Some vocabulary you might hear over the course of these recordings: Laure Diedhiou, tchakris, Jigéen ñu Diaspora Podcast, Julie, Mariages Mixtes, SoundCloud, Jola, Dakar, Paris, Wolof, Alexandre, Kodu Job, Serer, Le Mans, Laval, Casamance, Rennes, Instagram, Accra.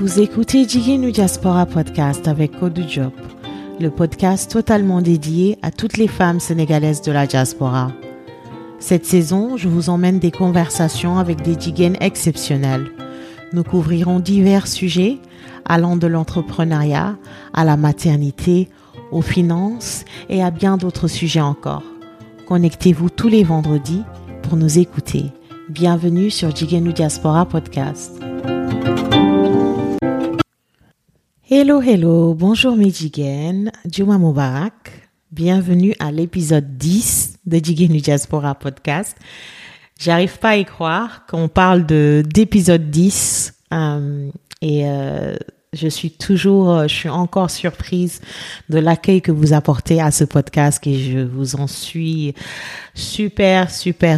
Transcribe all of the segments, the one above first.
Vous écoutez Jigéen ñu Diaspora Podcast avec Kodu Job, le podcast totalement dédié à toutes les femmes sénégalaises de la diaspora. Cette saison, je vous emmène des conversations avec des Jigéen exceptionnelles. Nous couvrirons divers sujets allant de l'entrepreneuriat à la maternité, aux finances et à bien d'autres sujets encore. Connectez-vous tous les vendredis pour nous écouter. Bienvenue sur Jigéen ñu Diaspora Podcast. Hello, hello, bonjour mes Jigéen, Juma Mubarak. Bienvenue à l'épisode 10 de Jigéen ñu Diaspora Podcast. J'arrive pas à y croire qu'on parle d'épisode 10 je suis encore surprise de l'accueil que vous apportez à ce podcast et je vous en suis super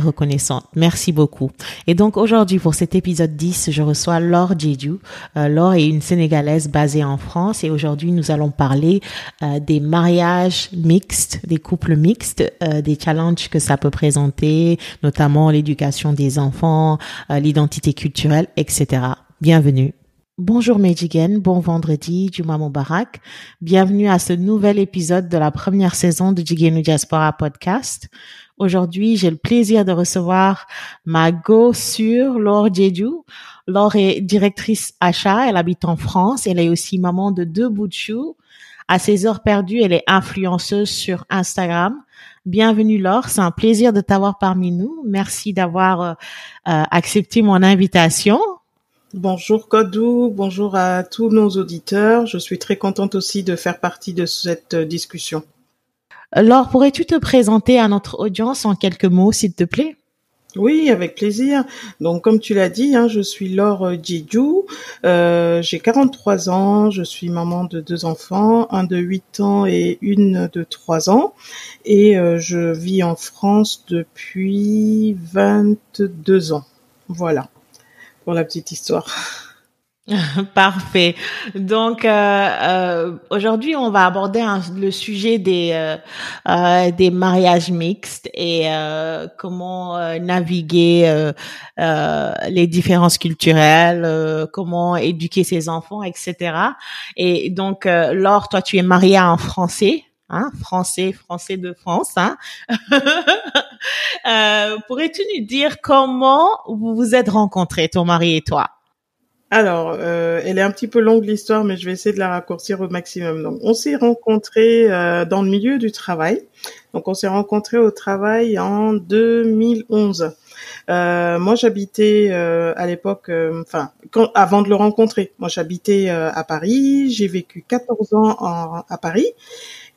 reconnaissante. Merci beaucoup. Et donc aujourd'hui pour cet épisode 10, je reçois Laure Diedhiou. Laure est une Sénégalaise basée en France et aujourd'hui nous allons parler des mariages mixtes, des couples mixtes, des challenges que ça peut présenter, notamment l'éducation des enfants, l'identité culturelle, etc. Bienvenue. Bonjour mes Jigéen, bon vendredi, Juma Mubarak. Bienvenue à ce nouvel épisode de la première saison de Jigéen ñu Diaspora Podcast. Aujourd'hui, j'ai le plaisir de recevoir ma go-sûre, Laure Diedhiou. Laure est directrice achat, elle habite en France, elle est aussi maman de 2 bouts de chou. À ses heures perdues, elle est influenceuse sur Instagram. Bienvenue Laure, c'est un plaisir de t'avoir parmi nous. Merci d'avoir accepté mon invitation. Bonjour Kodu, bonjour à tous nos auditeurs. Je suis très contente aussi de faire partie de cette discussion. Laure, pourrais-tu te présenter à notre audience en quelques mots, s'il te plaît? Oui, avec plaisir. Donc, comme tu l'as dit, je suis Laure Diedhiou. J'ai 43 ans, je suis maman de 2 enfants, un de 8 ans et une de 3 ans. Et je vis en France depuis 22 ans. Voilà. Pour la petite histoire. Parfait. Donc aujourd'hui, on va aborder le sujet des mariages mixtes et comment naviguer les différences culturelles, comment éduquer ses enfants, etc. Et donc, Laure, toi, tu es mariée à un Français. Français de France. Pourrais-tu nous dire comment vous vous êtes rencontrés, ton mari et toi? Alors, elle est un petit peu longue l'histoire, mais je vais essayer de la raccourcir au maximum. Donc, on s'est rencontrés dans le milieu du travail. Donc, on s'est rencontrés au travail en 2011. Moi, j'habitais à l'époque, avant de le rencontrer, moi j'habitais à Paris. J'ai vécu 14 ans à Paris.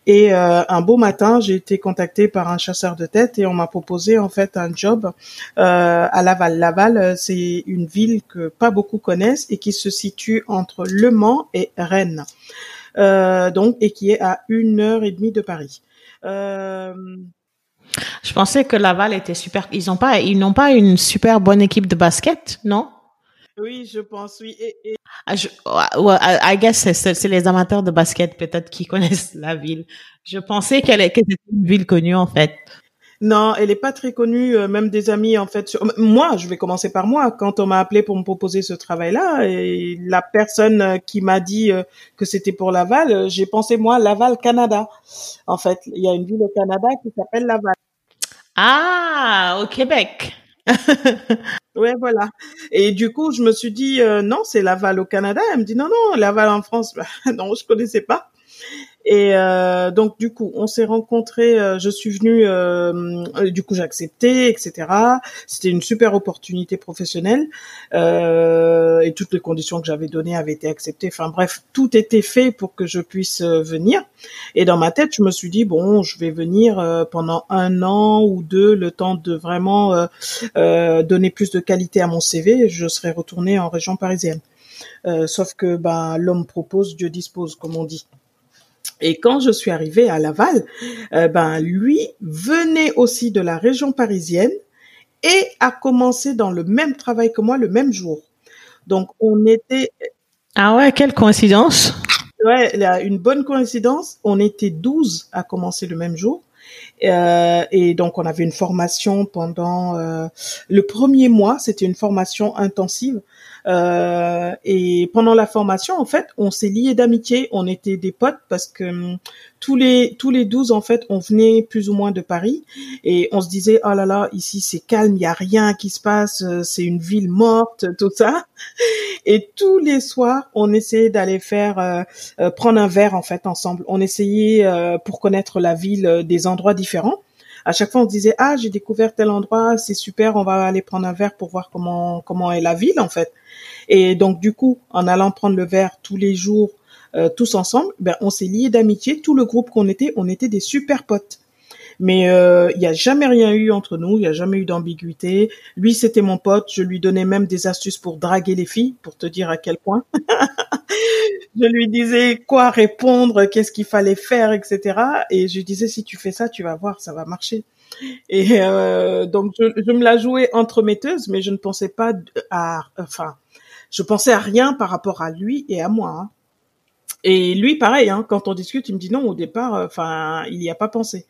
Et un beau matin, j'ai été contactée par un chasseur de tête et on m'a proposé en fait un job à Laval. Laval, c'est une ville que pas beaucoup connaissent et qui se situe entre Le Mans et Rennes, donc et qui est à 1h30 de Paris. Je pensais que Laval était super. Ils n'ont pas une super bonne équipe de basket, non? Oui, je pense, oui. I guess c'est les amateurs de basket peut-être qui connaissent la ville. Je pensais qu'elle était une ville connue en fait. Non, elle est pas très connue, même des amis en fait. Moi, je vais commencer par moi. Quand on m'a appelé pour me proposer ce travail-là, et la personne qui m'a dit que c'était pour Laval, j'ai pensé moi Laval, Canada. En fait, il y a une ville au Canada qui s'appelle Laval. Ah, au Québec. Ouais, voilà. Et du coup, je me suis dit, non, c'est Laval au Canada. Elle me dit, non, Laval en France. Bah, non, je connaissais pas. Et donc, du coup, on s'est rencontrés. Je suis venue, du coup, j'ai accepté, etc. C'était une super opportunité professionnelle. Et toutes les conditions que j'avais données avaient été acceptées. Enfin, bref, tout était fait pour que je puisse venir. Et dans ma tête, je me suis dit, bon, je vais venir pendant 1 an ou 2, le temps de vraiment donner plus de qualité à mon CV. Je serai retournée en région parisienne. Sauf que l'homme propose, Dieu dispose, comme on dit. Et quand je suis arrivée à Laval, lui venait aussi de la région parisienne et a commencé dans le même travail que moi le même jour. Donc on était... Ah ouais, quelle coïncidence! Ouais, là, une bonne coïncidence. On était 12 à commencer le même jour. Et donc on avait une formation pendant le premier mois, c'était une formation intensive Et pendant la formation, en fait, on s'est liés d'amitié. On était des potes parce que tous les 12, en fait, on venait plus ou moins de Paris et on se disait, oh là là, ici c'est calme, il y a rien qui se passe, c'est une ville morte, tout ça. Et tous les soirs, on essayait d'aller faire prendre un verre en fait ensemble. On essayait pour connaître la ville des endroits différents. À chaque fois, on se disait, ah, j'ai découvert tel endroit, c'est super, on va aller prendre un verre pour voir comment est la ville, en fait. Et donc, du coup, en allant prendre le verre tous les jours, tous ensemble, ben, on s'est liés d'amitié. Tout le groupe qu'on était, on était des super potes. Mais il n'y a jamais rien eu entre nous, il n'y a jamais eu d'ambiguïté. Lui, c'était mon pote, je lui donnais même des astuces pour draguer les filles, pour te dire à quel point. Je lui disais quoi répondre, qu'est-ce qu'il fallait faire, etc. Et je lui disais, si tu fais ça, tu vas voir, ça va marcher. Et donc, je me la jouais entremetteuse, mais je ne pensais pas je pensais à rien par rapport à lui et à moi, hein. Et lui, pareil, hein, quand on discute, il me dit non, au départ, il n'y a pas pensé.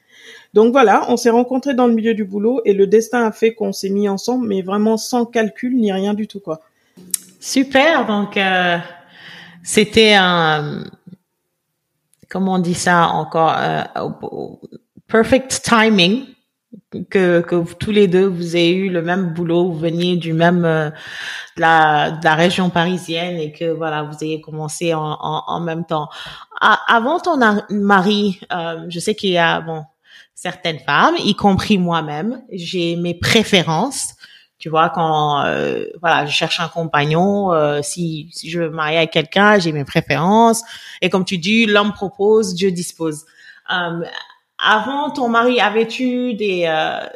Donc voilà, on s'est rencontrés dans le milieu du boulot et le destin a fait qu'on s'est mis ensemble, mais vraiment sans calcul ni rien du tout, quoi. Super, donc c'était un, comment on dit ça encore, perfect timing que tous les deux vous ayez eu le même boulot, vous veniez du même de la région parisienne et que voilà vous ayez commencé en même temps. Avant ton mari, je sais qu'il y a certaines femmes, y compris moi-même, j'ai mes préférences. Tu vois, quand je cherche un compagnon, si je veux me marier avec quelqu'un, j'ai mes préférences. Et comme tu dis, l'homme propose, Dieu dispose. Avant ton mari, avais-tu des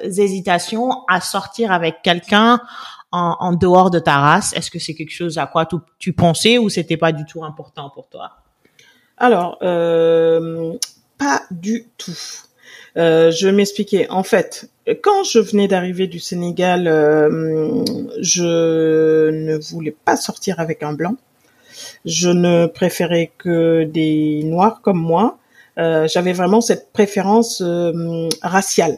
hésitations à sortir avec quelqu'un en dehors de ta race? Est-ce que c'est quelque chose à quoi tu pensais ou c'était pas du tout important pour toi? Alors, pas du tout. Je m'expliquais. En fait, quand je venais d'arriver du Sénégal, je ne voulais pas sortir avec un blanc. Je ne préférais que des noirs comme moi. J'avais vraiment cette préférence raciale.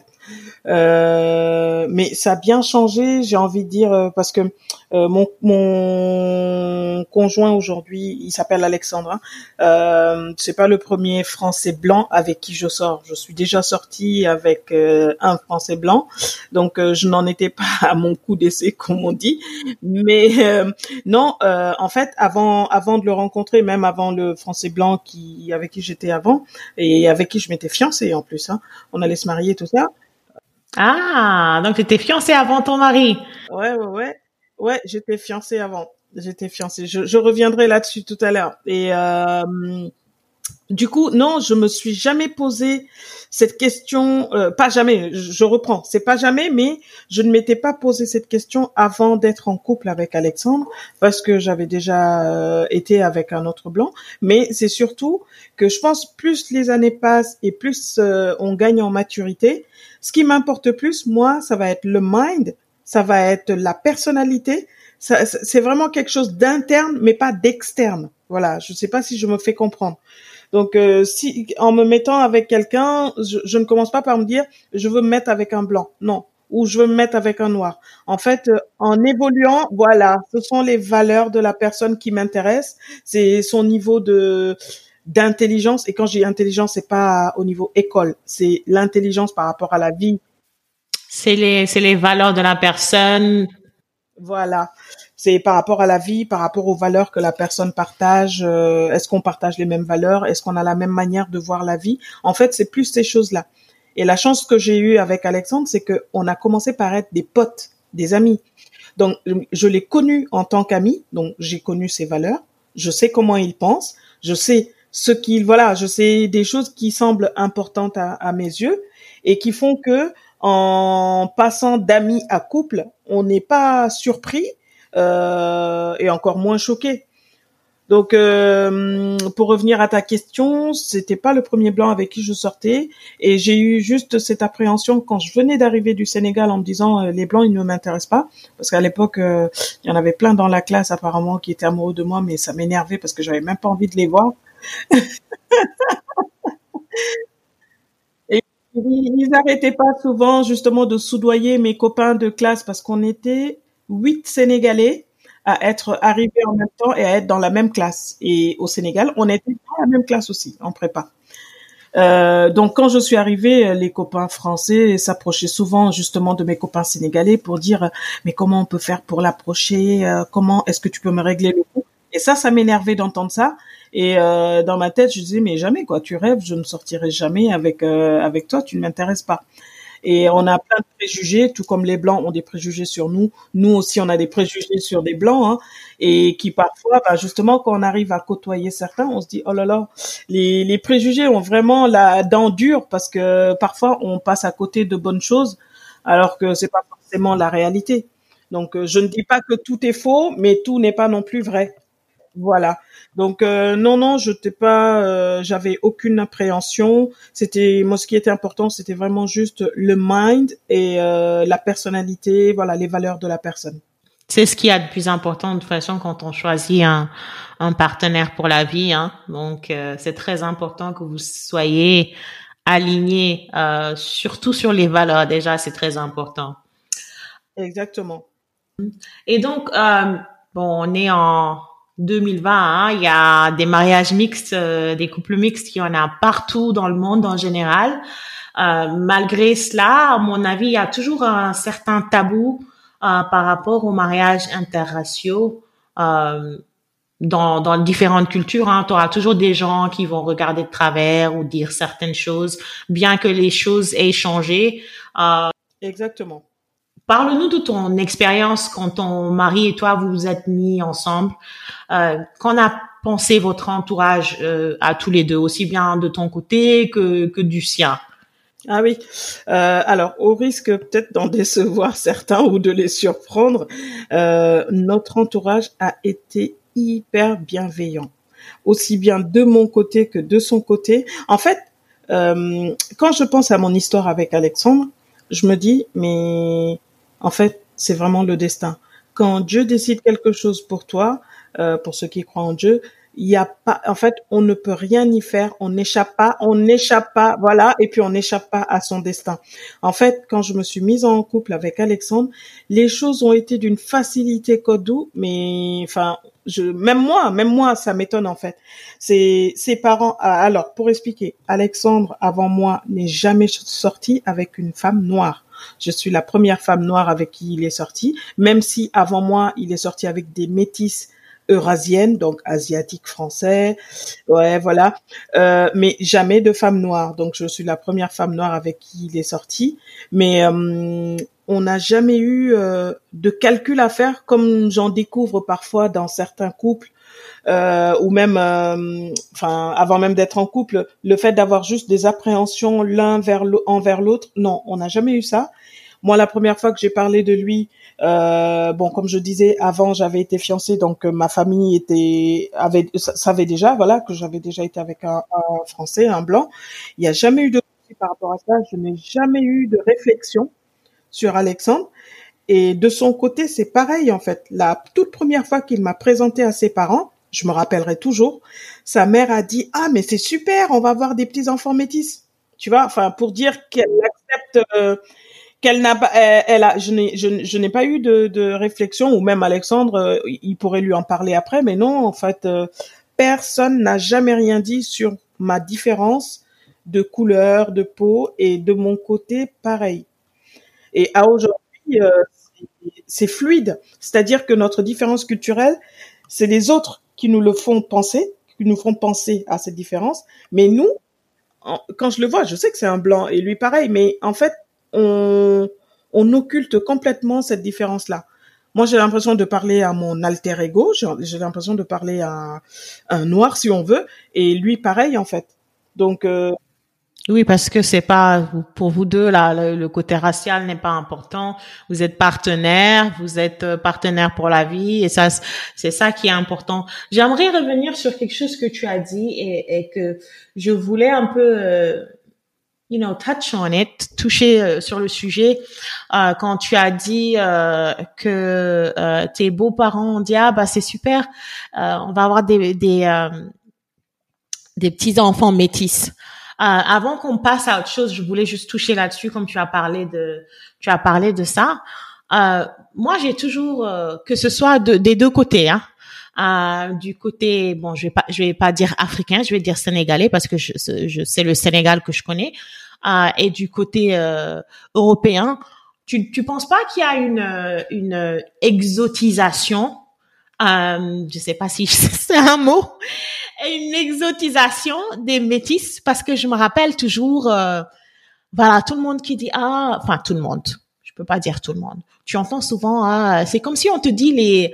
Mais ça a bien changé, j'ai envie de dire, parce que mon conjoint aujourd'hui, il s'appelle Alexandre. C'est pas le premier Français blanc avec qui je sors. Je suis déjà sortie avec un Français blanc, donc je n'en étais pas à mon coup d'essai, comme on dit. Mais non, en fait, avant de le rencontrer, même avant le Français blanc avec qui j'étais avant et avec qui je m'étais fiancée en plus, hein, on allait se marier tout ça. Ah, donc tu étais fiancée avant ton mari. Ouais. Ouais, j'étais fiancée avant. J'étais fiancée. Je reviendrai là-dessus tout à l'heure. Et du coup, non, je me suis jamais posé cette question. Pas jamais. Je reprends. C'est pas jamais, mais je ne m'étais pas posé cette question avant d'être en couple avec Alexandre, parce que j'avais déjà été avec un autre blanc. Mais c'est surtout que je pense plus les années passent et plus on gagne en maturité. Ce qui m'importe plus, moi, ça va être le mind, ça va être la personnalité. Ça, c'est vraiment quelque chose d'interne, mais pas d'externe. Voilà, je ne sais pas si je me fais comprendre. Donc, si en me mettant avec quelqu'un, je ne commence pas par me dire « je veux me mettre avec un blanc ». Non, ou « je veux me mettre avec un noir ». En fait, en évoluant, voilà, ce sont les valeurs de la personne qui m'intéresse. C'est son niveau d'intelligence, et quand j'ai intelligence, c'est pas au niveau école, c'est l'intelligence par rapport à la vie. C'est les valeurs de la personne. Voilà. C'est par rapport à la vie, par rapport aux valeurs que la personne partage. Est-ce qu'on partage les mêmes valeurs? Est-ce qu'on a la même manière de voir la vie? En fait, c'est plus ces choses-là. Et la chance que j'ai eue avec Alexandre, c'est que on a commencé par être des potes, des amis. Donc, je l'ai connu en tant qu'ami. Donc, j'ai connu ses valeurs. Je sais comment il pense. Je sais je sais des choses qui semblent importantes à mes yeux et qui font que, en passant d'amis à couple, on n'est pas surpris et encore moins choqué. Donc, pour revenir à ta question, c'était pas le premier blanc avec qui je sortais et j'ai eu juste cette appréhension quand je venais d'arriver du Sénégal en me disant les blancs ils ne m'intéressent pas, parce qu'à l'époque il y en avait plein dans la classe apparemment qui étaient amoureux de moi, mais ça m'énervait parce que j'avais même pas envie de les voir. Et ils n'arrêtaient pas souvent justement de soudoyer mes copains de classe parce qu'on était 8 Sénégalais. à être arrivés en même temps et à être dans la même classe. Et au Sénégal, on était dans la même classe aussi, en prépa. Donc quand je suis arrivée, les copains français s'approchaient souvent justement de mes copains sénégalais pour dire mais comment on peut faire pour l'approcher, comment est-ce que tu peux me régler le coup? Et ça m'énervait d'entendre ça. Et dans ma tête, je disais mais jamais quoi, tu rêves, je ne sortirai jamais avec toi, tu ne m'intéresses pas. Et on a plein de préjugés, tout comme les Blancs ont des préjugés sur nous. Nous aussi, on a des préjugés sur des Blancs, hein, et qui parfois, justement, quand on arrive à côtoyer certains, on se dit oh là là, les préjugés ont vraiment la dent dure parce que parfois on passe à côté de bonnes choses, alors que c'est pas forcément la réalité. Donc, je ne dis pas que tout est faux, mais tout n'est pas non plus vrai. Voilà. Donc non, je n'étais pas, j'avais aucune appréhension. C'était moi, ce qui était important, c'était vraiment juste le mind et la personnalité, voilà, les valeurs de la personne. C'est ce qu'il y a de plus important de toute façon quand on choisit un partenaire pour la vie, hein. Donc c'est très important que vous soyez alignés, surtout sur les valeurs. Déjà, c'est très important. Exactement. Et donc on est en 2020, hein, il y a des mariages mixtes, des couples mixtes, il y en a partout dans le monde en général. Malgré cela, à mon avis, il y a toujours un certain tabou par rapport aux mariages interraciaux dans différentes cultures. Hein, tu auras toujours des gens qui vont regarder de travers ou dire certaines choses, bien que les choses aient changé. Exactement. Parle-nous de ton expérience quand ton mari et toi vous vous êtes mis ensemble. Qu'en a pensé votre entourage à tous les deux, aussi bien de ton côté que du sien? Ah oui. Alors, au risque peut-être d'en décevoir certains ou de les surprendre, notre entourage a été hyper bienveillant, aussi bien de mon côté que de son côté. En fait, quand je pense à mon histoire avec Alexandre, je me dis mais en fait, c'est vraiment le destin. Quand Dieu décide quelque chose pour toi, pour ceux qui croient en Dieu, il y a pas, en fait, on ne peut rien y faire, on n'échappe pas, voilà, et puis on n'échappe pas à son destin. En fait, quand je me suis mise en couple avec Alexandre, les choses ont été d'une facilité Kodou, mais enfin, même moi, ça m'étonne en fait. Ses parents, alors pour expliquer, Alexandre avant moi n'est jamais sorti avec une femme noire. Je suis la première femme noire avec qui il est sorti, même si avant moi, il est sorti avec des métisses eurasiennes, donc asiatiques, français, ouais, voilà, mais jamais de femme noire. Donc, je suis la première femme noire avec qui il est sorti, mais on n'a jamais eu de calcul à faire, comme j'en découvre parfois dans certains couples, ou même, avant même d'être en couple, le fait d'avoir juste des appréhensions envers l'autre. Non, on n'a jamais eu ça. Moi, la première fois que j'ai parlé de lui, comme je disais, avant j'avais été fiancée, donc ma famille savait déjà, voilà, que j'avais déjà été avec un Français, un Blanc. Il n'y a jamais eu de souci par rapport à ça. Je n'ai jamais eu de réflexion sur Alexandre. Et de son côté, c'est pareil, en fait. La toute première fois qu'il m'a présenté à ses parents, je me rappellerai toujours, sa mère a dit « Ah, mais c'est super, on va avoir des petits-enfants métis. » Tu vois, enfin, pour dire qu'elle accepte, qu'elle n'a pas, je n'ai pas eu de réflexion, ou même Alexandre, il pourrait lui en parler après, mais non, en fait, personne n'a jamais rien dit sur ma différence de couleur, de peau, et de mon côté, pareil. Et à aujourd'hui, c'est fluide. C'est-à-dire que notre différence culturelle, c'est les autres qui nous le font penser, qui nous font penser à cette différence. Mais nous, quand je le vois, je sais que c'est un Blanc et lui pareil, mais en fait, on occulte complètement cette différence-là. Moi, j'ai l'impression de parler à mon alter ego, j'ai l'impression de parler à un noir, si on veut, et lui pareil, en fait. Donc... Oui, parce que c'est pas, pour vous deux, là, le côté racial n'est pas important. Vous êtes partenaires, pour la vie, et ça, c'est ça qui est important. J'aimerais revenir sur quelque chose que tu as dit et que je voulais un peu, touch on it, toucher sur le sujet, quand tu as dit, que, tes beaux-parents ont dit, ah, bah, c'est super, on va avoir des petits-enfants métis. Avant qu'on passe à autre chose, je voulais juste toucher là-dessus, comme tu as parlé de ça. Moi, j'ai toujours, que ce soit des deux côtés, hein. Du côté, bon, je vais pas dire africain, je vais dire sénégalais parce que c'est le Sénégal que je connais. Et du côté européen, tu penses pas qu'il y a une exotisation, je sais pas si c'est un mot, une exotisation des métisses, parce que je me rappelle toujours, voilà, tout le monde qui dit ah, enfin tout le monde, je peux pas dire tout le monde. Tu entends souvent ah, c'est comme si on te dit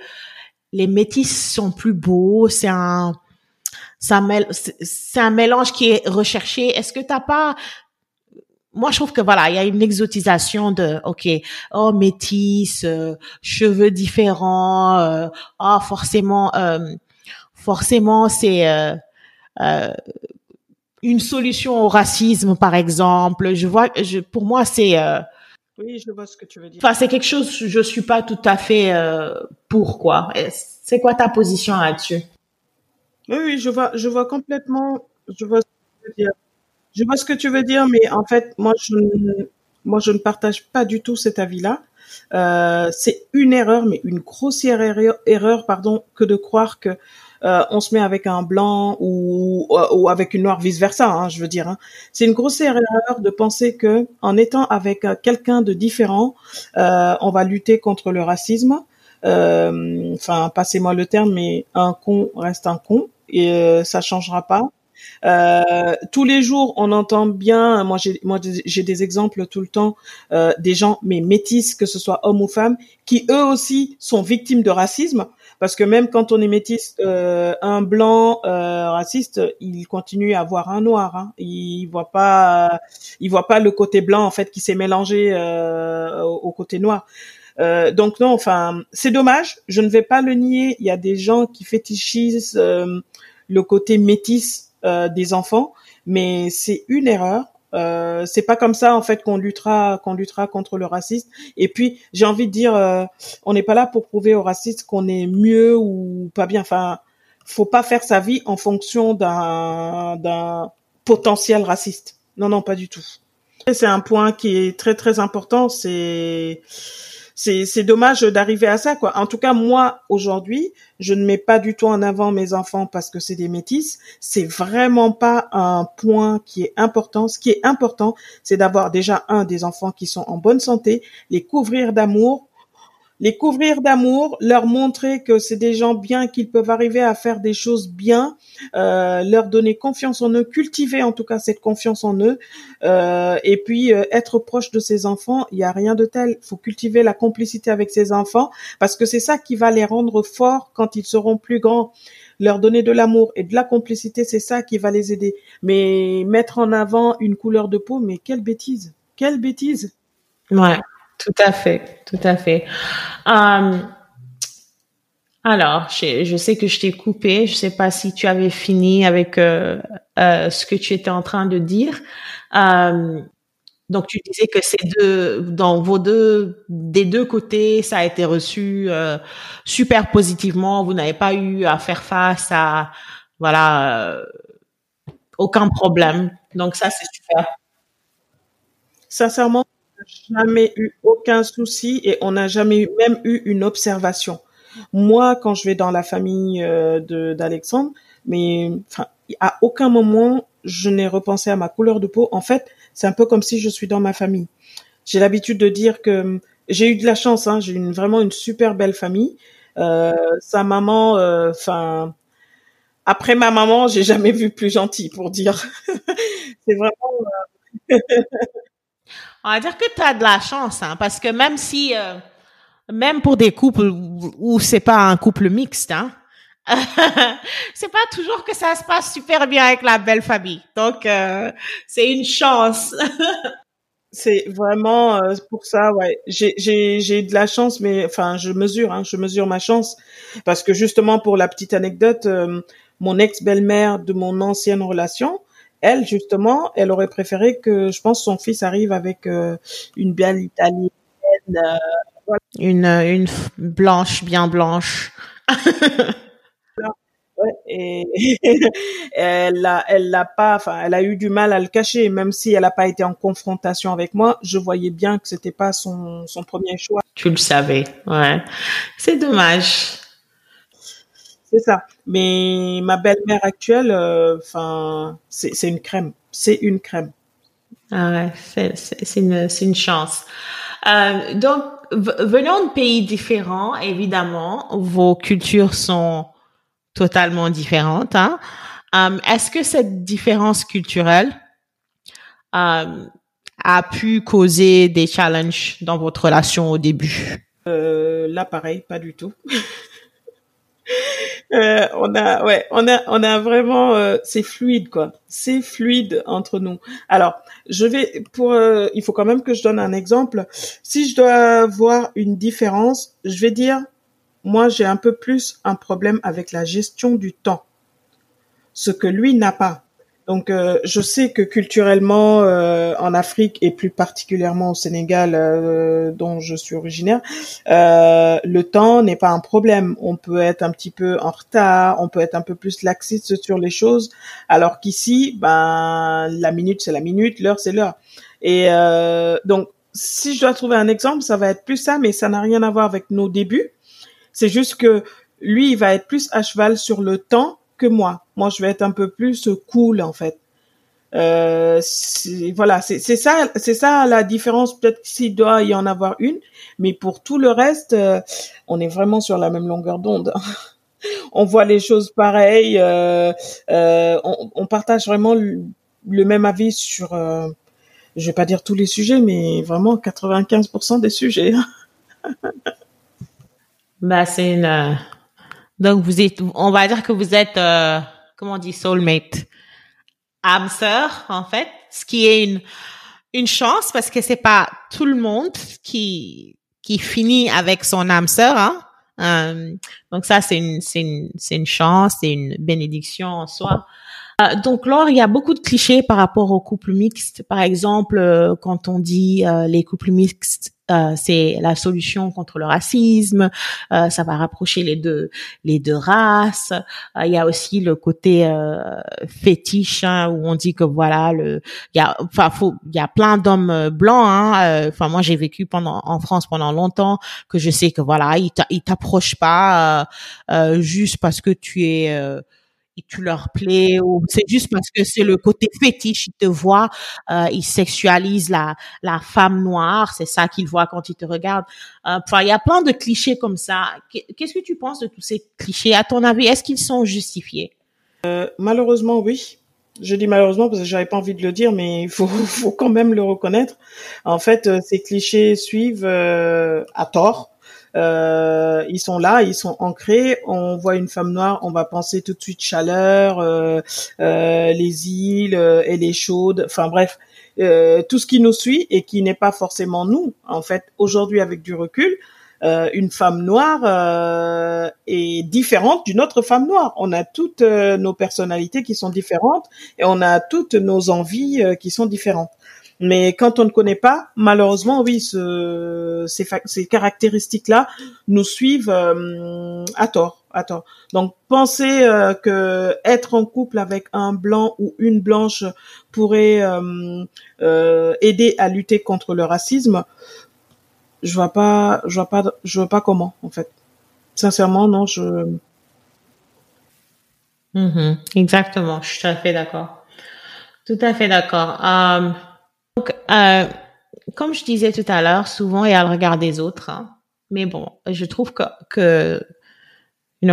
les métisses sont plus beaux, c'est un mélange qui est recherché. Est-ce que t'as pas... Moi, je trouve que voilà, il y a une exotisation de, ok, oh métisse, cheveux différents, oh forcément c'est une solution au racisme, par exemple. Pour moi, c'est... Oui, je vois ce que tu veux dire. Enfin, c'est quelque chose, je suis pas tout à fait pour, quoi. C'est quoi ta position là-dessus? Oui, je vois complètement, je vois ce que tu veux dire. Je vois ce que tu veux dire, mais en fait, moi, je ne partage pas du tout cet avis-là. C'est une erreur, mais une grossière erreur, pardon, que de croire que on se met avec un blanc ou avec une noire, vice versa, hein, je veux dire. Hein. C'est une grossière erreur de penser que en étant avec quelqu'un de différent, on va lutter contre le racisme. Enfin, passez-moi le terme, mais un con reste un con et ça changera pas. Tous les jours, on entend bien. Moi, j'ai des exemples tout le temps des gens, mais métis, que ce soit hommes ou femmes, qui eux aussi sont victimes de racisme. Parce que même quand on est métis, un blanc raciste, il continue à voir un noir. Hein. Il voit pas le côté blanc en fait qui s'est mélangé au côté noir. Donc non, enfin, c'est dommage. Je ne vais pas le nier. Il y a des gens qui fétichisent le côté métis des enfants, mais c'est une erreur. C'est pas comme ça en fait qu'on luttera contre le racisme. Et puis j'ai envie de dire, on n'est pas là pour prouver aux racistes qu'on est mieux ou pas bien. Enfin, faut pas faire sa vie en fonction d'un potentiel raciste. Non, non, pas du tout. Et c'est un point qui est très très important. C'est dommage d'arriver à ça, quoi. En tout cas, moi, aujourd'hui, je ne mets pas du tout en avant mes enfants parce que c'est des métisses. C'est vraiment pas un point qui est important. Ce qui est important, c'est d'avoir déjà des enfants qui sont en bonne santé, les couvrir d'amour, leur montrer que c'est des gens bien, qu'ils peuvent arriver à faire des choses bien, leur donner confiance en eux, cultiver en tout cas cette confiance en eux, et puis être proche de ses enfants. Il y a rien de tel. Faut cultiver la complicité avec ses enfants parce que c'est ça qui va les rendre forts quand ils seront plus grands. Leur donner de l'amour et de la complicité, c'est ça qui va les aider. Mais mettre en avant une couleur de peau, mais quelle bêtise. Ouais. Tout à fait. Alors, je sais que je t'ai coupé. Je sais pas si tu avais fini avec ce que tu étais en train de dire. Donc, tu disais que des deux côtés, ça a été reçu super positivement. Vous n'avez pas eu à faire face à, voilà, aucun problème. Donc, ça, c'est super. Sincèrement, jamais eu aucun souci et on n'a jamais même eu une observation. Moi, quand je vais dans la famille d'Alexandre, mais enfin, à aucun moment je n'ai repensé à ma couleur de peau. En fait, c'est un peu comme si je suis dans ma famille. J'ai l'habitude de dire que j'ai eu de la chance. Hein, j'ai vraiment une super belle famille. Sa maman, enfin, après ma maman, j'ai jamais vu plus gentille pour dire. C'est vraiment. On va dire que tu as de la chance, hein, parce que même si, même pour des couples où c'est pas un couple mixte, hein, c'est pas toujours que ça se passe super bien avec la belle famille. Donc, c'est une chance. C'est vraiment pour ça, ouais. J'ai de la chance, mais enfin, je mesure ma chance, parce que justement pour la petite anecdote, mon ex-belle-mère de mon ancienne relation. Elle, justement, elle aurait préféré que, je pense, son fils arrive avec une belle italienne. Voilà. Une blanche, bien blanche. Ouais, et elle a eu du mal à le cacher, même si elle n'a pas été en confrontation avec moi. Je voyais bien que c'était pas son premier choix. Tu le savais, ouais. C'est dommage. C'est ça. Mais ma belle-mère actuelle, c'est une crème. C'est une crème. Ah ouais, c'est une chance. Donc, venant de pays différents, évidemment, vos cultures sont totalement différentes. Hein? Est-ce que cette différence culturelle a pu causer des challenges dans votre relation au début? Là, pareil, pas du tout. On a vraiment, c'est fluide quoi. C'est fluide entre nous. Alors, il faut quand même que je donne un exemple. Si je dois voir une différence, je vais dire, moi j'ai un peu plus un problème avec la gestion du temps, ce que lui n'a pas. Donc, je sais que culturellement, en Afrique et plus particulièrement au Sénégal, dont je suis originaire, le temps n'est pas un problème. On peut être un petit peu en retard, on peut être un peu plus laxiste sur les choses, alors qu'ici, la minute c'est la minute, l'heure c'est l'heure. Et donc, si je dois trouver un exemple, ça va être plus ça, mais ça n'a rien à voir avec nos débuts. C'est juste que lui, il va être plus à cheval sur le temps que moi. Moi, je vais être un peu plus cool, en fait. C'est ça la différence. Peut-être qu'il doit y en avoir une, mais pour tout le reste, on est vraiment sur la même longueur d'onde. On voit les choses pareilles. On partage vraiment le même avis sur, je vais pas dire tous les sujets, mais vraiment 95% des sujets. Donc on va dire que vous êtes, comment on dit, soulmate, âme sœur en fait, ce qui est une chance parce que c'est pas tout le monde qui finit avec son âme sœur, hein. Donc ça c'est une chance, c'est une bénédiction en soi. Donc Laure, il y a beaucoup de clichés par rapport aux couples mixtes. Par exemple, quand on dit les couples mixtes, c'est la solution contre le racisme, ça va rapprocher les deux races. Il y a aussi le côté fétiche, hein, où on dit que voilà, il y a plein d'hommes blancs, hein. Moi j'ai vécu en France pendant longtemps, que je sais que voilà, ils t'approchent pas juste parce que tu es tu leur plais, ou c'est juste parce que c'est le côté fétiche, ils te voient, ils sexualisent la femme noire, c'est ça qu'ils voient quand ils te regardent. Il y a plein de clichés comme ça. Qu'est-ce que tu penses de tous ces clichés? À ton avis, est-ce qu'ils sont justifiés? Malheureusement, oui. Je dis malheureusement parce que j'avais pas envie de le dire, mais il faut quand même le reconnaître. En fait, ces clichés suivent à tort. Ils sont là, ils sont ancrés. On voit une femme noire, on va penser tout de suite chaleur, les îles, elle est chaude. Enfin bref, tout ce qui nous suit et qui n'est pas forcément nous. En fait, aujourd'hui, avec du recul, une femme noire est différente d'une autre femme noire. On a toutes nos personnalités qui sont différentes et on a toutes nos envies qui sont différentes. Mais quand on ne connaît pas, malheureusement, oui, ces caractéristiques-là nous suivent à tort. Donc, penser que être en couple avec un blanc ou une blanche pourrait aider à lutter contre le racisme, je vois pas comment, en fait. Sincèrement, non, Exactement, je suis tout à fait d'accord. Tout à fait d'accord. Donc, comme je disais tout à l'heure, souvent il y a le regard des autres, hein. Mais bon, je trouve que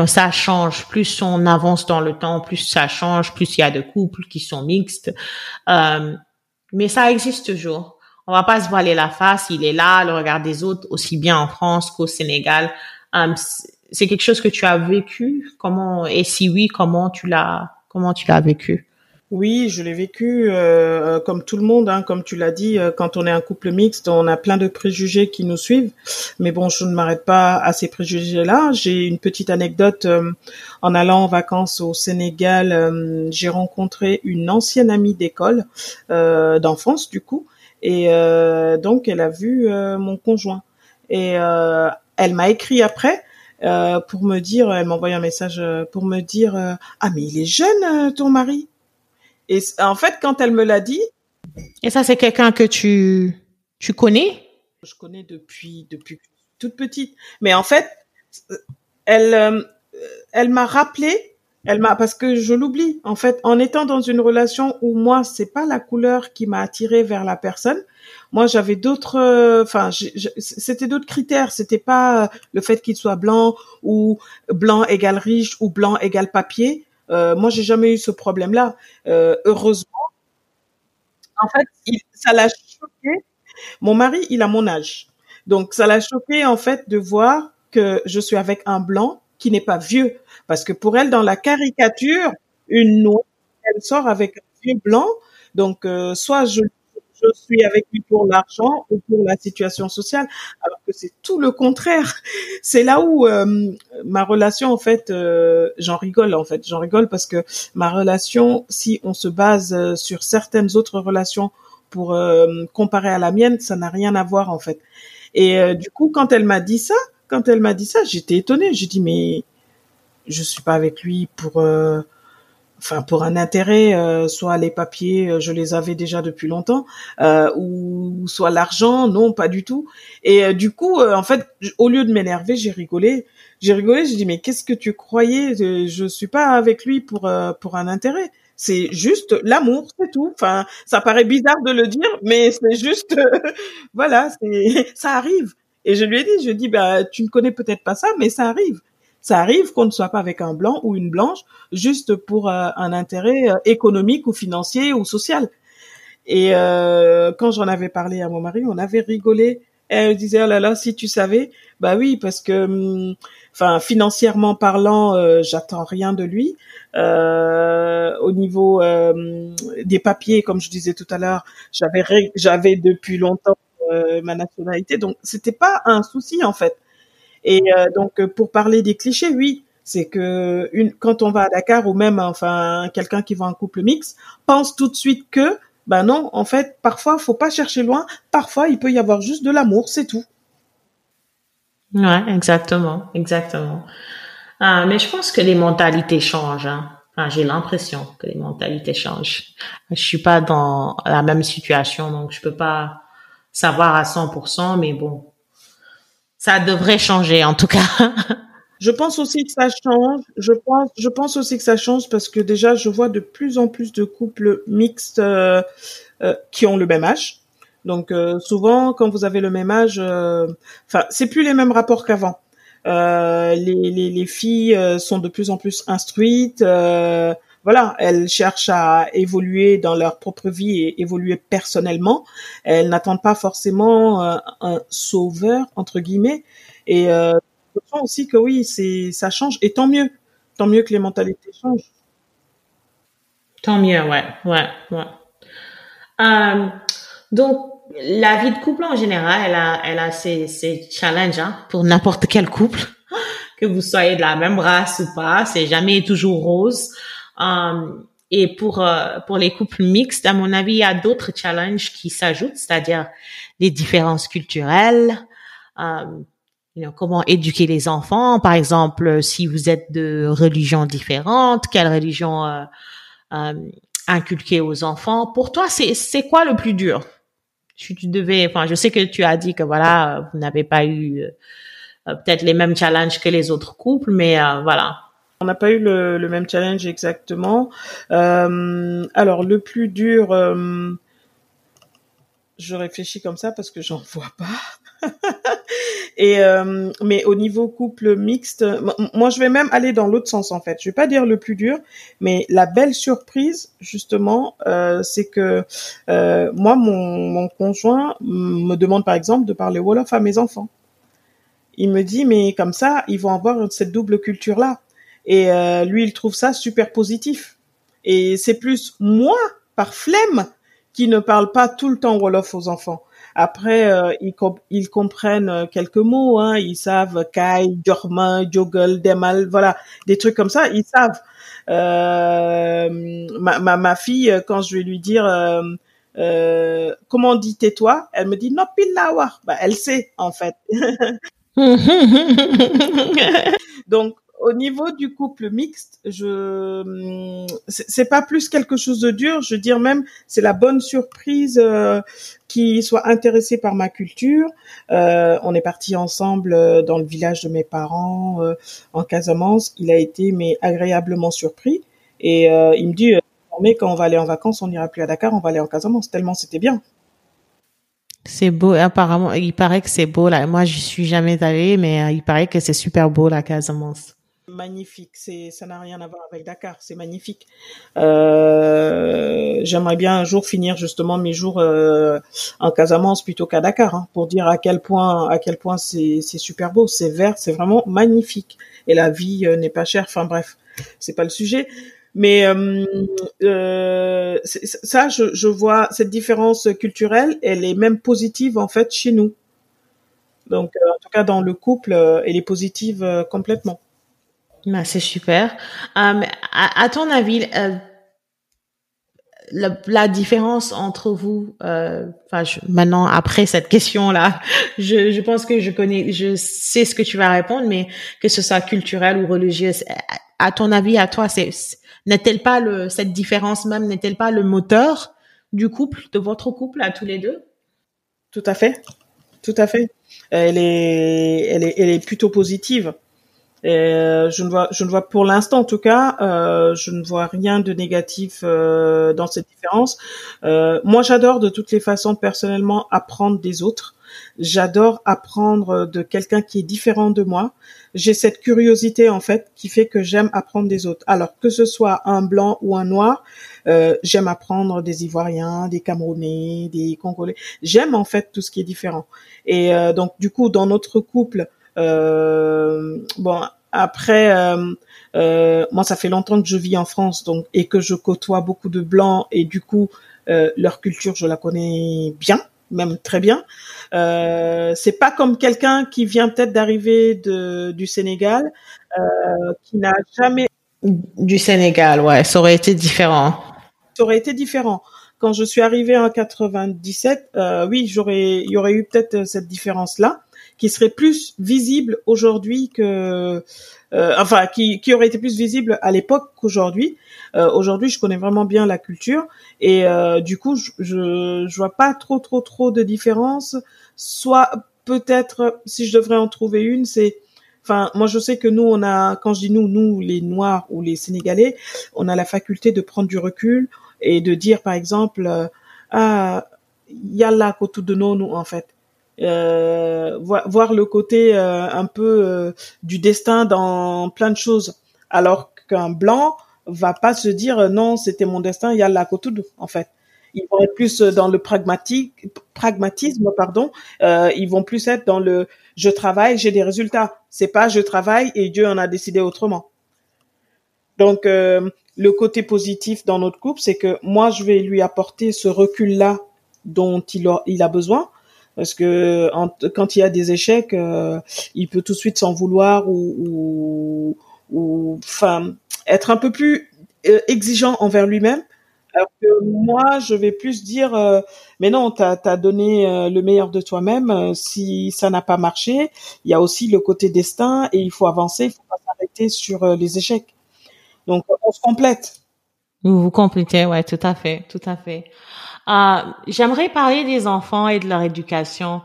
ça change. Plus on avance dans le temps, plus ça change, plus il y a de couples qui sont mixtes. Mais ça existe toujours. On va pas se voiler la face. Il est là, le regard des autres, aussi bien en France qu'au Sénégal. C'est quelque chose que tu as vécu. Comment, et si oui, comment tu l'as vécu? Oui, je l'ai vécu comme tout le monde, hein, comme tu l'as dit. Quand on est un couple mixte, on a plein de préjugés qui nous suivent. Mais bon, je ne m'arrête pas à ces préjugés-là. J'ai une petite anecdote. En allant en vacances au Sénégal, j'ai rencontré une ancienne amie d'école, d'enfance du coup. Et donc, elle a vu mon conjoint. Et elle m'a écrit après. pour me dire, elle m'envoie un message pour me dire ah mais il est jeune ton mari. Et en fait quand elle me l'a dit. Et ça c'est quelqu'un que tu connais? Je connais depuis toute petite. Mais en fait elle m'a rappelé. Parce que je l'oublie. En fait, en étant dans une relation où moi, c'est pas la couleur qui m'a attirée vers la personne. Moi, j'avais d'autres, c'était d'autres critères. C'était pas le fait qu'il soit blanc ou blanc égale riche ou blanc égale papier. Moi, j'ai jamais eu ce problème-là. Heureusement. En fait, ça l'a choqué. Mon mari, il a mon âge. Donc, ça l'a choqué, en fait, de voir que je suis avec un blanc qui n'est pas vieux. Parce que pour elle, dans la caricature, une noire, elle sort avec un vieux blanc. Donc, soit je suis avec lui pour l'argent ou pour la situation sociale. Alors que c'est tout le contraire. C'est là où ma relation, en fait, j'en rigole, en fait. J'en rigole parce que ma relation, si on se base sur certaines autres relations pour comparer à la mienne, ça n'a rien à voir, en fait. Et du coup, quand elle m'a dit ça, j'étais étonnée. J'ai dit, mais... je suis pas avec lui pour un intérêt, soit les papiers, je les avais déjà depuis longtemps, ou soit l'argent, non, pas du tout. Et du coup, en fait, au lieu de m'énerver, j'ai rigolé, j'ai dit mais qu'est-ce que tu croyais, je suis pas avec lui pour un intérêt. C'est juste l'amour, c'est tout. Enfin, ça paraît bizarre de le dire, mais c'est juste voilà, c'est ça arrive. Et je lui ai dit, bah tu ne connais peut-être pas ça, mais ça arrive. Ça arrive qu'on ne soit pas avec un blanc ou une blanche juste pour un intérêt économique ou financier ou social. Et quand j'en avais parlé à mon mari, on avait rigolé. Elle disait oh là là, si tu savais, bah oui, parce que, financièrement parlant, j'attends rien de lui. Au niveau des papiers, comme je disais tout à l'heure, j'avais depuis longtemps ma nationalité, donc c'était pas un souci en fait. Et donc pour parler des clichés, oui, c'est que quand on va à Dakar ou même quelqu'un qui va en couple mixte pense tout de suite que ben non, en fait, parfois faut pas chercher loin, parfois il peut y avoir juste de l'amour, c'est tout. Ouais, exactement. Mais je pense que les mentalités changent. Hein. J'ai l'impression que les mentalités changent. Je suis pas dans la même situation, donc je peux pas savoir à 100%, mais bon. Ça devrait changer, en tout cas. Je pense aussi que ça change. Je pense aussi que ça change parce que déjà, je vois de plus en plus de couples mixtes qui ont le même âge. Donc, souvent, quand vous avez le même âge, c'est plus les mêmes rapports qu'avant. Les filles sont de plus en plus instruites. Voilà, elles cherchent à évoluer dans leur propre vie et évoluer personnellement. Elles n'attendent pas forcément un sauveur, entre guillemets. Et je sens aussi que oui, ça change. Et tant mieux. Tant mieux que les mentalités changent. Tant mieux, ouais. Donc, la vie de couple en général, elle a ses challenges hein, pour n'importe quel couple. Que vous soyez de la même race ou pas, c'est jamais toujours rose. Et pour les couples mixtes, à mon avis, il y a d'autres challenges qui s'ajoutent, c'est-à-dire les différences culturelles, comment éduquer les enfants, par exemple, si vous êtes de religions différentes, quelle religion inculquer aux enfants. Pour toi, c'est quoi le plus dur? Tu devais, je sais que tu as dit que voilà, vous n'avez pas eu peut-être les mêmes challenges que les autres couples, mais voilà. On n'a pas eu le même challenge exactement. Alors, le plus dur, je réfléchis comme ça parce que j'en vois pas. Et mais au niveau couple mixte, moi, je vais même aller dans l'autre sens, en fait. Je vais pas dire le plus dur, mais la belle surprise, justement, c'est que moi, mon conjoint me demande, par exemple, de parler Wolof à mes enfants. Il me dit, mais comme ça, ils vont avoir cette double culture-là. Et lui, il trouve ça super positif. Et c'est plus moi, par flemme, qui ne parle pas tout le temps Wolof aux enfants. Après, ils comprennent quelques mots. Hein, ils savent « kai »,« jorma »,« jogel »,« demal », voilà, des trucs comme ça, ils savent. Ma fille, quand je vais lui dire « comment on dit tais-toi », elle me dit « no pilawa ». Bah, elle sait, en fait. Donc, au niveau du couple mixte, c'est pas plus quelque chose de dur. Je veux dire, même, c'est la bonne surprise qu'ils soient intéressés par ma culture. On est partis ensemble dans le village de mes parents en Casamance. Il a été mais agréablement surpris et il me dit mais quand on va aller en vacances, on n'ira plus à Dakar, on va aller en Casamance. Tellement c'était bien. C'est beau, apparemment. Il paraît que c'est beau là. Moi, je suis jamais allée, mais il paraît que c'est super beau la Casamance. Magnifique, ça n'a rien à voir avec Dakar, c'est magnifique. J'aimerais bien un jour finir justement mes jours en Casamance plutôt qu'à Dakar, hein, pour dire à quel point c'est super beau, c'est vert, c'est vraiment magnifique. Et la vie n'est pas chère. Enfin bref, c'est pas le sujet. Mais ça, je vois cette différence culturelle, elle est même positive en fait chez nous. Donc en tout cas dans le couple, elle est positive complètement. Ben, c'est super. À ton avis, la différence entre vous, maintenant après cette question-là, je pense que je sais ce que tu vas répondre, mais que ce soit culturel ou religieux, à ton avis, à toi, n'est-elle pas cette différence même, n'est-elle pas le moteur du couple, de votre couple à tous les deux? Tout à fait, tout à fait. Elle est plutôt positive. Je ne vois pour l'instant en tout cas, je ne vois rien de négatif dans cette différence. Moi, j'adore de toutes les façons personnellement apprendre des autres. J'adore apprendre de quelqu'un qui est différent de moi. J'ai cette curiosité en fait qui fait que j'aime apprendre des autres. Alors que ce soit un blanc ou un noir, j'aime apprendre des Ivoiriens, des Camerounais, des Congolais. J'aime en fait tout ce qui est différent. Et donc du coup, dans notre couple. Moi ça fait longtemps que je vis en France donc et que je côtoie beaucoup de blancs et du coup leur culture je la connais bien, même très bien. C'est pas comme quelqu'un qui vient peut-être d'arriver du Sénégal qui n'a jamais du Sénégal, ouais, ça aurait été différent. Ça aurait été différent. Quand je suis arrivée en 97, oui, il y aurait eu peut-être cette différence là. Qui serait plus visible aujourd'hui que, qui aurait été plus visible à l'époque qu'aujourd'hui. Aujourd'hui, je connais vraiment bien la culture et du coup, je vois pas trop de différence. Soit peut-être, si je devrais en trouver une, c'est, enfin, moi je sais que nous, on a, quand je dis nous les Noirs ou les Sénégalais, on a la faculté de prendre du recul et de dire, par exemple, yalla kotu de nous en fait. Voir le côté un peu du destin dans plein de choses, alors qu'un blanc va pas se dire non c'était mon destin, il y a la cotude en fait. Ils vont être plus dans le pragmatisme. Ils vont plus être dans le je travaille, j'ai des résultats. C'est pas je travaille et Dieu en a décidé autrement. Donc le côté positif dans notre couple, c'est que moi je vais lui apporter ce recul là dont il a besoin. Parce que quand il y a des échecs, il peut tout de suite s'en vouloir ou être un peu plus exigeant envers lui-même. Alors que moi, je vais plus dire, mais non, t'as donné le meilleur de toi-même. Si ça n'a pas marché, il y a aussi le côté destin et il faut avancer, il faut pas s'arrêter sur les échecs. Donc, on se complète. Vous complétez, ouais, tout à fait, tout à fait. J'aimerais parler des enfants et de leur éducation.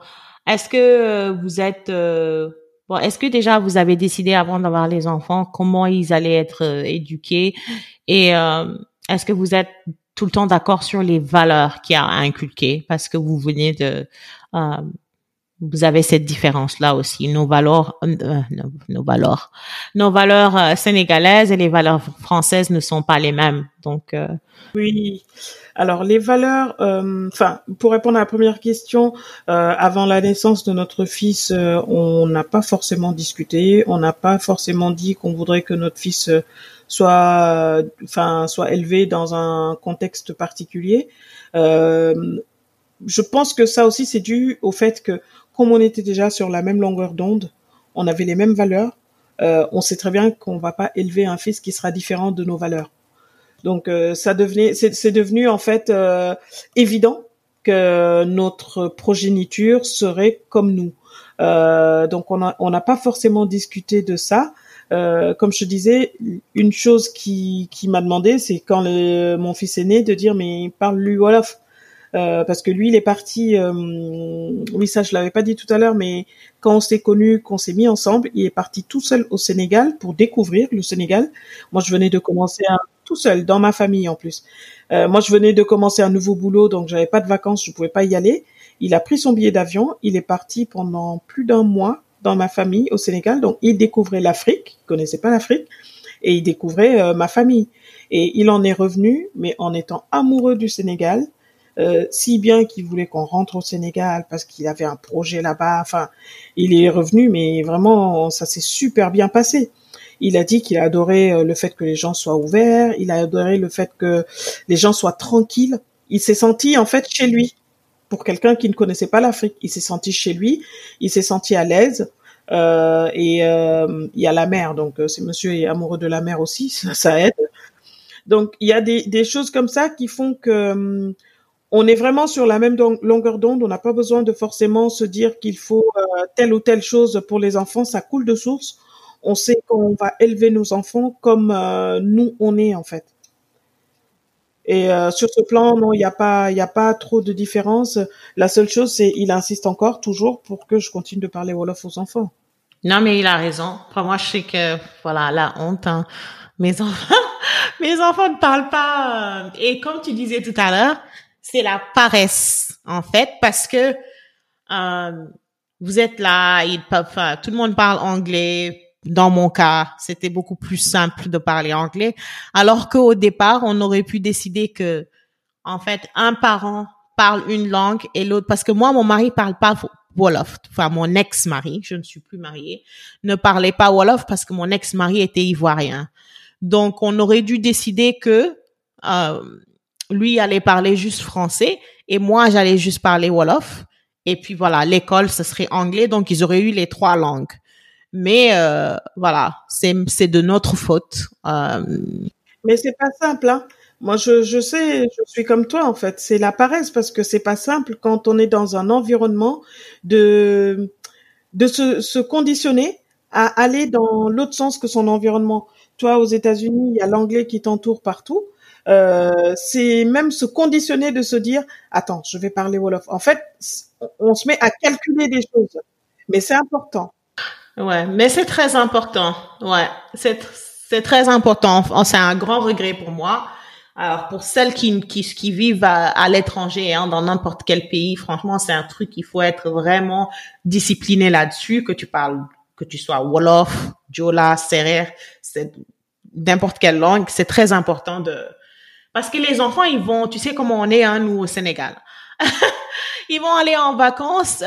Est-ce que vous êtes est-ce que déjà vous avez décidé avant d'avoir les enfants comment ils allaient être éduqués et est-ce que vous êtes tout le temps d'accord sur les valeurs qu'il y a à inculquer parce que vous venez de vous avez cette différence-là aussi, nos valeurs sénégalaises et les valeurs françaises ne sont pas les mêmes. Donc oui. Alors les valeurs, pour répondre à la première question, avant la naissance de notre fils, on n'a pas forcément discuté, on n'a pas forcément dit qu'on voudrait que notre fils soit élevé dans un contexte particulier. Je pense que ça aussi c'est dû au fait que comme on était déjà sur la même longueur d'onde, on avait les mêmes valeurs, on sait très bien qu'on va pas élever un fils qui sera différent de nos valeurs. Donc c'est devenu en fait évident que notre progéniture serait comme nous. Donc on n'a pas forcément discuté de ça. Comme je te disais, une chose qui m'a demandé, c'est quand mon fils est né, de dire mais parle-lui Wolof. Parce que lui, il est parti. Oui, ça je l'avais pas dit tout à l'heure, mais quand on s'est connus, qu'on s'est mis ensemble, il est parti tout seul au Sénégal pour découvrir le Sénégal. Moi, je venais de commencer tout seul dans ma famille en plus. Moi, je venais de commencer un nouveau boulot, donc j'avais pas de vacances, je pouvais pas y aller. Il a pris son billet d'avion, il est parti pendant plus d'un mois dans ma famille au Sénégal. Donc, il découvrait l'Afrique, il connaissait pas l'Afrique, et il découvrait ma famille. Et il en est revenu, mais en étant amoureux du Sénégal. Si bien qu'il voulait qu'on rentre au Sénégal parce qu'il avait un projet là-bas. Enfin, il est revenu, mais vraiment, ça s'est super bien passé. Il a dit qu'il a adoré le fait que les gens soient ouverts. Il a adoré le fait que les gens soient tranquilles. Il s'est senti, en fait, chez lui. Pour quelqu'un qui ne connaissait pas l'Afrique, il s'est senti chez lui. Il s'est senti à l'aise. Il y a la mer. Donc, ce monsieur est amoureux de la mer aussi. Ça aide. Donc, il y a des choses comme ça qui font que... on est vraiment sur la même longueur d'onde. On n'a pas besoin de forcément se dire qu'il faut telle ou telle chose pour les enfants. Ça coule de source. On sait qu'on va élever nos enfants comme nous on est en fait. Et sur ce plan, non, il y a pas trop de différence. La seule chose, c'est il insiste encore toujours pour que je continue de parler Wolof aux enfants. Non, mais il a raison. Pour moi, je sais que voilà la honte. Hein. Mes enfants ne parlent pas. Et comme tu disais tout à l'heure. C'est la paresse, en fait, parce que vous êtes là, tout le monde parle anglais. Dans mon cas, c'était beaucoup plus simple de parler anglais, alors qu'au départ, on aurait pu décider que, en fait, un parent parle une langue et l'autre, parce que moi, mon mari parle pas Wolof. Enfin, mon ex-mari, je ne suis plus mariée, ne parlait pas Wolof parce que mon ex-mari était ivoirien. Donc, on aurait dû décider que... lui allait parler juste français et moi, j'allais juste parler Wolof. Et puis, voilà, l'école, ce serait anglais. Donc, ils auraient eu les trois langues. Mais voilà, c'est de notre faute. Mais c'est pas simple. Hein. Moi, je sais, je suis comme toi, en fait. C'est la paresse parce que c'est pas simple quand on est dans un environnement de se conditionner à aller dans l'autre sens que son environnement. Toi, aux États-Unis, il y a l'anglais qui t'entoure partout. C'est même se conditionner de se dire attends, je vais parler Wolof. En fait, on se met à calculer des choses. Mais c'est important. Ouais, mais c'est très important. Ouais, c'est très important. C'est un grand regret pour moi. Alors pour celles qui vivent à l'étranger, hein, dans n'importe quel pays, franchement, c'est un truc il faut être vraiment discipliné là-dessus, que tu sois Wolof, Jola, Serer, c'est n'importe quelle langue, c'est très important de parce que les enfants, ils vont, tu sais comment on est, hein, nous, au Sénégal. Ils vont aller en vacances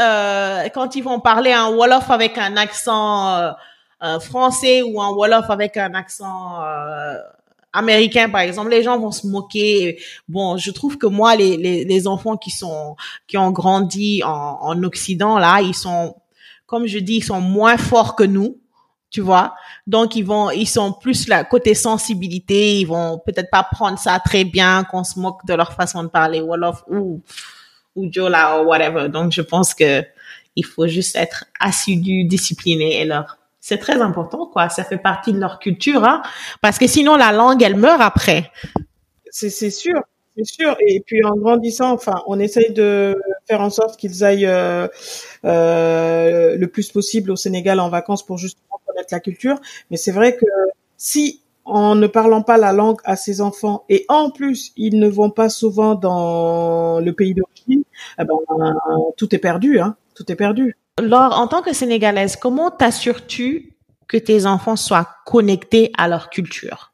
quand ils vont parler un Wolof avec un accent français ou un Wolof avec un accent américain, par exemple. Les gens vont se moquer. Bon, je trouve que moi, les enfants qui ont grandi en Occident, là, ils sont, comme je dis, ils sont moins forts que nous. Tu vois, donc ils sont plus la côté sensibilité, ils vont peut-être pas prendre ça très bien qu'on se moque de leur façon de parler Wolof ou Jola ou whatever. Donc je pense que il faut juste être assidu, discipliné et c'est très important quoi, ça fait partie de leur culture hein, parce que sinon la langue elle meurt après. C'est sûr. Et puis en grandissant, enfin, on essaye de faire en sorte qu'ils aillent le plus possible au Sénégal en vacances pour justement connaître la culture. Mais c'est vrai que si en ne parlant pas la langue à ses enfants et en plus ils ne vont pas souvent dans le pays d'origine, eh ben, tout est perdu, hein. Tout est perdu. Laure, en tant que Sénégalaise, comment t'assures-tu que tes enfants soient connectés à leur culture?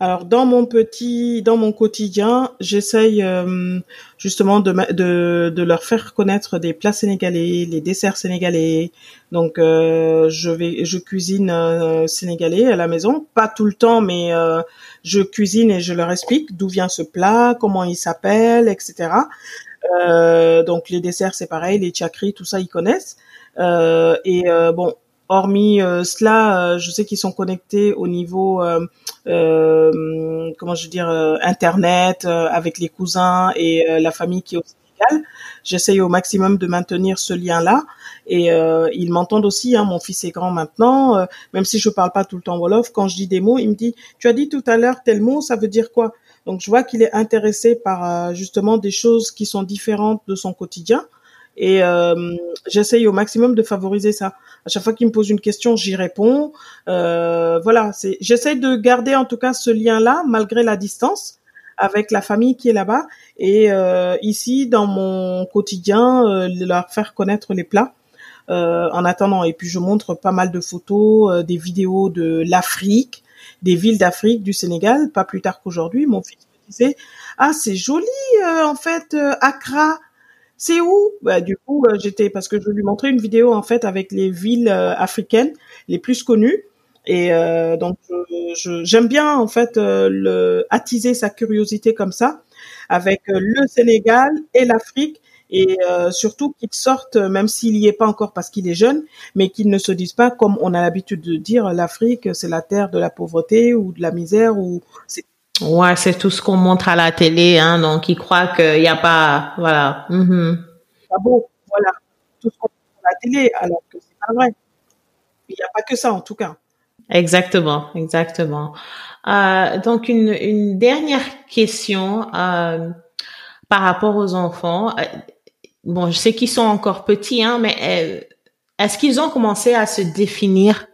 Alors dans mon quotidien, j'essaye justement de leur faire connaître des plats sénégalais, les desserts sénégalais. Donc je cuisine sénégalais à la maison, pas tout le temps, mais je cuisine et je leur explique d'où vient ce plat, comment il s'appelle, etc. Donc les desserts c'est pareil, les tchakris, tout ça ils connaissent. Bon. Hormis cela, je sais qu'ils sont connectés au niveau, internet, avec les cousins et la famille qui est au Sénégal. j'essaye au maximum de maintenir ce lien-là. Et ils m'entendent aussi, hein, mon fils est grand maintenant, même si je parle pas tout le temps wolof, quand je dis des mots, il me dit « tu as dit tout à l'heure tel mot, ça veut dire quoi ?» Donc je vois qu'il est intéressé par justement des choses qui sont différentes de son quotidien. Et j'essaye au maximum de favoriser ça. À chaque fois qu'il me pose une question, j'y réponds. Voilà, j'essaye de garder en tout cas ce lien-là, malgré la distance, avec la famille qui est là-bas. Et ici, dans mon quotidien, leur faire connaître les plats en attendant. Et puis, je montre pas mal de photos, des vidéos de l'Afrique, des villes d'Afrique, du Sénégal. Pas plus tard qu'aujourd'hui, mon fils me disait « Ah, c'est joli, en fait, Accra !» C'est où? Bah, du coup, parce que je lui montrais une vidéo, en fait, avec les villes africaines les plus connues. Et donc, j'aime bien, en fait, attiser sa curiosité comme ça, avec le Sénégal et l'Afrique. Et surtout qu'il sorte, même s'il n'y est pas encore parce qu'il est jeune, mais qu'il ne se dise pas, comme on a l'habitude de dire, l'Afrique, c'est la terre de la pauvreté ou de la misère ou... Ouais, c'est tout ce qu'on montre à la télé, hein, donc ils croient qu'il n'y a pas, voilà. Mm-hmm. Ah bon, voilà, tout ce qu'on montre à la télé, alors que c'est pas vrai. Il n'y a pas que ça, en tout cas. Exactement, exactement. Donc, une dernière question par rapport aux enfants. Bon, je sais qu'ils sont encore petits, hein, mais est-ce qu'ils ont commencé à se définir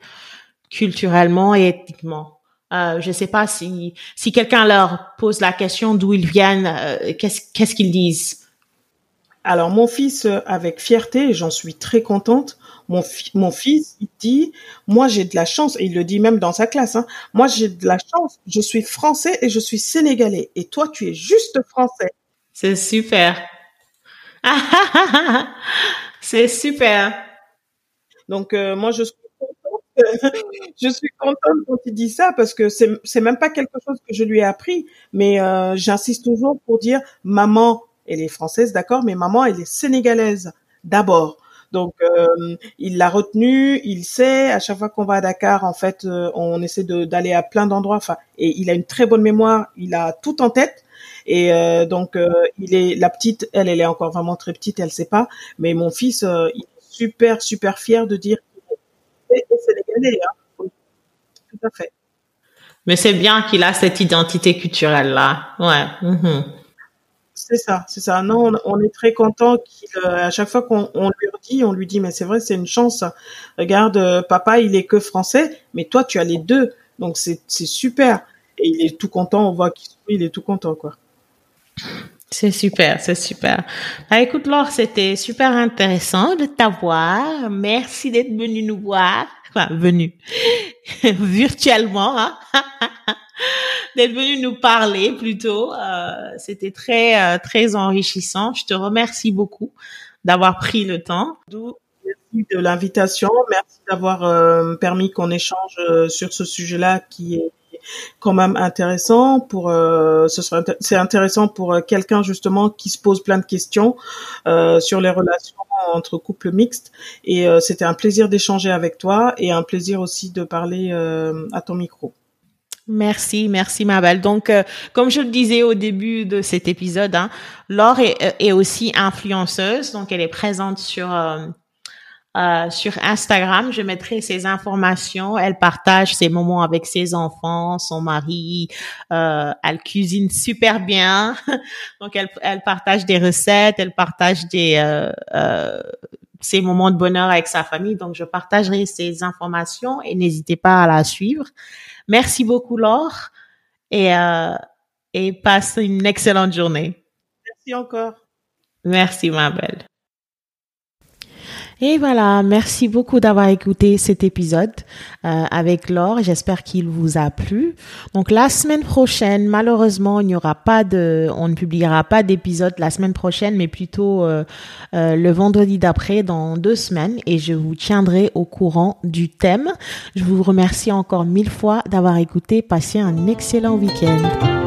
culturellement et ethniquement? Je sais pas si quelqu'un leur pose la question d'où ils viennent, qu'est-ce qu'ils disent? Alors mon fils, avec fierté, j'en suis très contente. Mon fils, il dit, moi j'ai de la chance, et il le dit même dans sa classe, hein, moi j'ai de la chance, je suis français et je suis sénégalais, et toi tu es juste français. C'est super. C'est super. Donc moi je suis je suis contente quand il dit ça parce que c'est même pas quelque chose que je lui ai appris, mais j'insiste toujours pour dire maman, elle est française, d'accord, mais maman, elle est sénégalaise d'abord. Donc il l'a retenu, il sait. À chaque fois qu'on va à Dakar, en fait, on essaie d'aller à plein d'endroits. Enfin, et il a une très bonne mémoire, il a tout en tête. Et donc la petite, elle est encore vraiment très petite, elle sait pas. Mais mon fils, il est super super fier de dire. Et sénégalais, hein. Tout à fait. Mais c'est bien qu'il a cette identité culturelle-là. Ouais. Mm-hmm. C'est ça, c'est ça. Non, on est très content qu'à chaque fois qu'on lui dit, mais c'est vrai, c'est une chance. Regarde, papa, il est que français, mais toi, tu as les deux. Donc, c'est super. Et il est tout content, on voit qu'il sourit, il est tout content, quoi. C'est super, c'est super. Ah, écoute, Laure, c'était super intéressant de t'avoir. Merci d'être venue nous voir. Enfin, venue virtuellement, hein? D'être venue nous parler plutôt. C'était très enrichissant. Je te remercie beaucoup d'avoir pris le temps. Merci de l'invitation. Merci d'avoir permis qu'on échange sur ce sujet-là qui est quand même intéressant pour c'est intéressant pour quelqu'un justement qui se pose plein de questions sur les relations entre couples mixtes, et c'était un plaisir d'échanger avec toi et un plaisir aussi de parler à ton micro. Merci ma belle. Donc comme je le disais au début de cet épisode, hein, Laure est aussi influenceuse, donc elle est présente sur Instagram. Je mettrai ses informations. Elle partage ses moments avec ses enfants, son mari. Elle cuisine super bien. Donc elle partage des recettes, elle partage ses moments de bonheur avec sa famille. Donc je partagerai ses informations et n'hésitez pas à la suivre. Merci beaucoup Laure, et passe une excellente journée. Merci encore. Merci ma belle. Et voilà, merci beaucoup d'avoir écouté cet épisode avec Laure. J'espère qu'il vous a plu. Donc la semaine prochaine, malheureusement, on ne publiera pas d'épisode la semaine prochaine, mais plutôt le vendredi d'après, dans 2 semaines, et je vous tiendrai au courant du thème. Je vous remercie encore 1000 fois d'avoir écouté. Passez un excellent week-end.